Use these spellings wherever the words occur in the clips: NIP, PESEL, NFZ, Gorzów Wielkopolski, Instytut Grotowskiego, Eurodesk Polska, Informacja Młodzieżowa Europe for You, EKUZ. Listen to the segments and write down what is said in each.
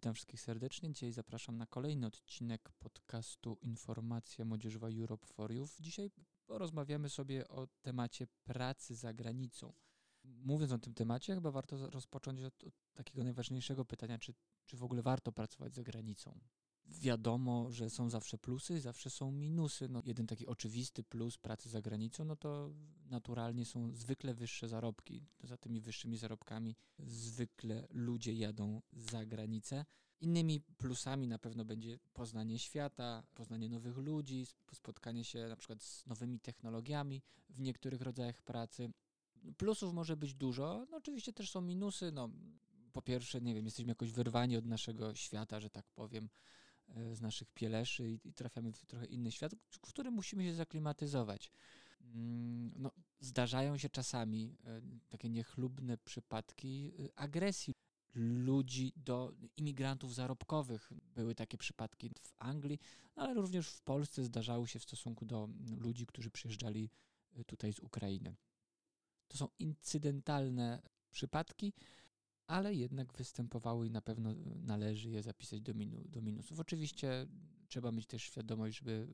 Witam wszystkich serdecznie. Dzisiaj zapraszam na kolejny odcinek podcastu Informacja Młodzieżowa Europe for You. Dzisiaj porozmawiamy sobie o temacie pracy za granicą. Mówiąc o tym temacie, chyba warto rozpocząć od takiego najważniejszego pytania, czy w ogóle warto pracować za granicą. Wiadomo, że są zawsze plusy, zawsze są minusy. No, jeden taki oczywisty plus pracy za granicą, no to naturalnie są zwykle wyższe zarobki. Za tymi wyższymi zarobkami zwykle ludzie jadą za granicę. Innymi plusami na pewno będzie poznanie świata, poznanie nowych ludzi, spotkanie się na przykład z nowymi technologiami w niektórych rodzajach pracy. Plusów może być dużo, no oczywiście też są minusy, no. Po pierwsze, nie wiem, jesteśmy jakoś wyrwani od naszego świata, że tak powiem, z naszych pieleszy i trafiamy w trochę inny świat, w którym musimy się zaklimatyzować. No, zdarzają się czasami takie niechlubne przypadki agresji ludzi do imigrantów zarobkowych. Były takie przypadki w Anglii, ale również w Polsce zdarzały się w stosunku do ludzi, którzy przyjeżdżali tutaj z Ukrainy. To są incydentalne przypadki, ale jednak występowały i na pewno należy je zapisać do minusów. Oczywiście trzeba mieć też świadomość, żeby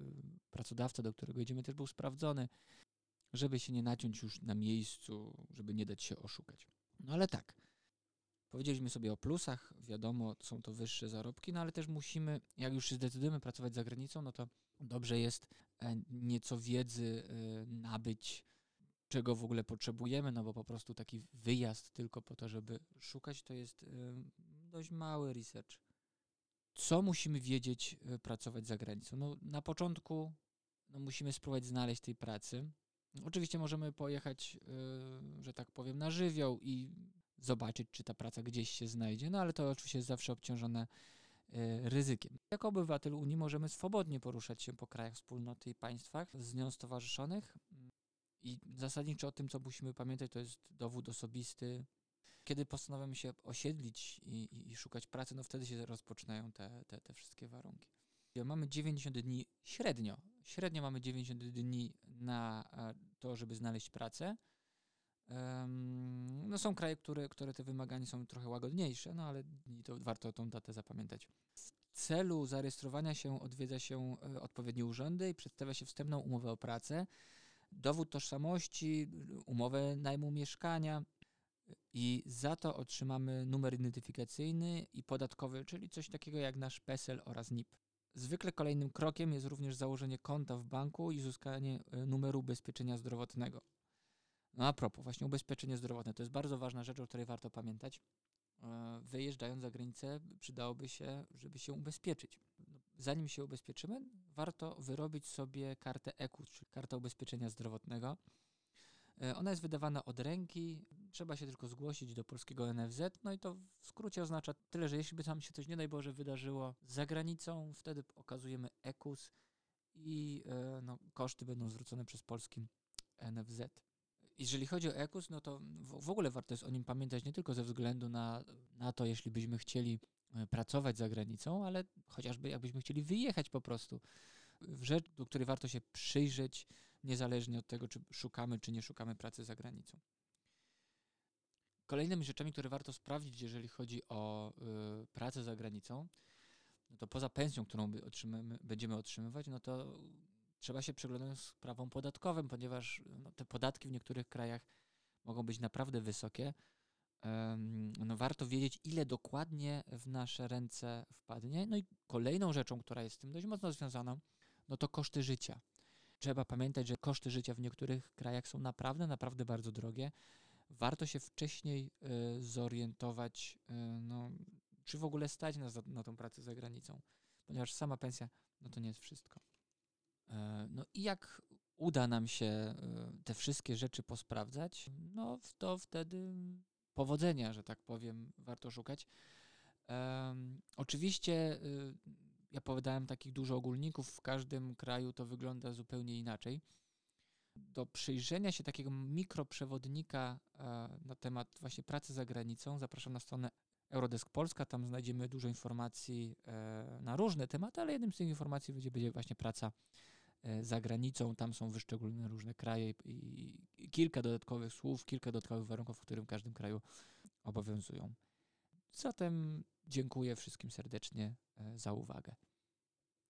pracodawca, do którego jedziemy, też był sprawdzony, żeby się nie naciąć już na miejscu, żeby nie dać się oszukać. No ale tak, powiedzieliśmy sobie o plusach, wiadomo, są to wyższe zarobki, no ale też musimy, jak już się zdecydujemy pracować za granicą, no to dobrze jest nieco wiedzy nabyć, czego w ogóle potrzebujemy, no bo po prostu taki wyjazd tylko po to, żeby szukać, to jest dość mały research. Co musimy wiedzieć, pracować za granicą? No, na początku musimy spróbować znaleźć tej pracy. Oczywiście możemy pojechać, że tak powiem, na żywioł i zobaczyć, czy ta praca gdzieś się znajdzie, no ale to oczywiście jest zawsze obciążone ryzykiem. Jako obywatel Unii możemy swobodnie poruszać się po krajach wspólnoty i państwach z nią stowarzyszonych. I zasadniczo o tym, co musimy pamiętać, to jest dowód osobisty. Kiedy postanawiamy się osiedlić i szukać pracy, no wtedy się rozpoczynają te wszystkie warunki. Mamy 90 dni średnio. Średnio mamy 90 dni na to, żeby znaleźć pracę. No są kraje, które te wymagania są trochę łagodniejsze, no ale to warto tą datę zapamiętać. W celu zarejestrowania się odwiedza się odpowiednie urzędy i przedstawia się wstępną umowę o pracę, dowód tożsamości, umowę najmu mieszkania i za to otrzymamy numer identyfikacyjny i podatkowy, czyli coś takiego jak nasz PESEL oraz NIP. Zwykle kolejnym krokiem jest również założenie konta w banku i uzyskanie numeru ubezpieczenia zdrowotnego. No a propos, właśnie ubezpieczenie zdrowotne to jest bardzo ważna rzecz, o której warto pamiętać. Wyjeżdżając za granicę przydałoby się, żeby się ubezpieczyć. Zanim się ubezpieczymy, warto wyrobić sobie kartę EKUZ, czyli kartę ubezpieczenia zdrowotnego. Ona jest wydawana od ręki, trzeba się tylko zgłosić do polskiego NFZ, no i to w skrócie oznacza tyle, że jeśli by tam się coś, nie daj Boże, wydarzyło za granicą, wtedy okazujemy EKUZ i koszty będą zwrócone przez polski NFZ. Jeżeli chodzi o EKUZ, no to w ogóle warto jest o nim pamiętać nie tylko ze względu na to, jeśli byśmy chcieli pracować za granicą, ale chociażby jakbyśmy chcieli wyjechać po prostu. Rzecz, do której warto się przyjrzeć, niezależnie od tego, czy szukamy, czy nie szukamy pracy za granicą. Kolejnymi rzeczami, które warto sprawdzić, jeżeli chodzi o pracę za granicą, no to poza pensją, którą będziemy otrzymywać, no to trzeba się przyglądać sprawom podatkowym, ponieważ te podatki w niektórych krajach mogą być naprawdę wysokie. No, warto wiedzieć, ile dokładnie w nasze ręce wpadnie. No i kolejną rzeczą, która jest z tym dość mocno związana, no to koszty życia. Trzeba pamiętać, że koszty życia w niektórych krajach są naprawdę, naprawdę bardzo drogie. Warto się wcześniej zorientować, czy w ogóle stać nas na tą pracę za granicą, ponieważ sama pensja, no to nie jest wszystko. No i jak uda nam się te wszystkie rzeczy posprawdzać, no to wtedy powodzenia, że tak powiem, warto szukać. Oczywiście ja powiadałem takich dużo ogólników, w każdym kraju to wygląda zupełnie inaczej. Do przyjrzenia się takiego mikroprzewodnika na temat właśnie pracy za granicą zapraszam na stronę Eurodesk Polska, tam znajdziemy dużo informacji na różne tematy, ale jednym z tych informacji będzie właśnie praca za granicą. Tam są wyszczególnione różne kraje i kilka dodatkowych słów, kilka dodatkowych warunków, w którym w każdym kraju obowiązują. Zatem Dziękuję wszystkim serdecznie za uwagę.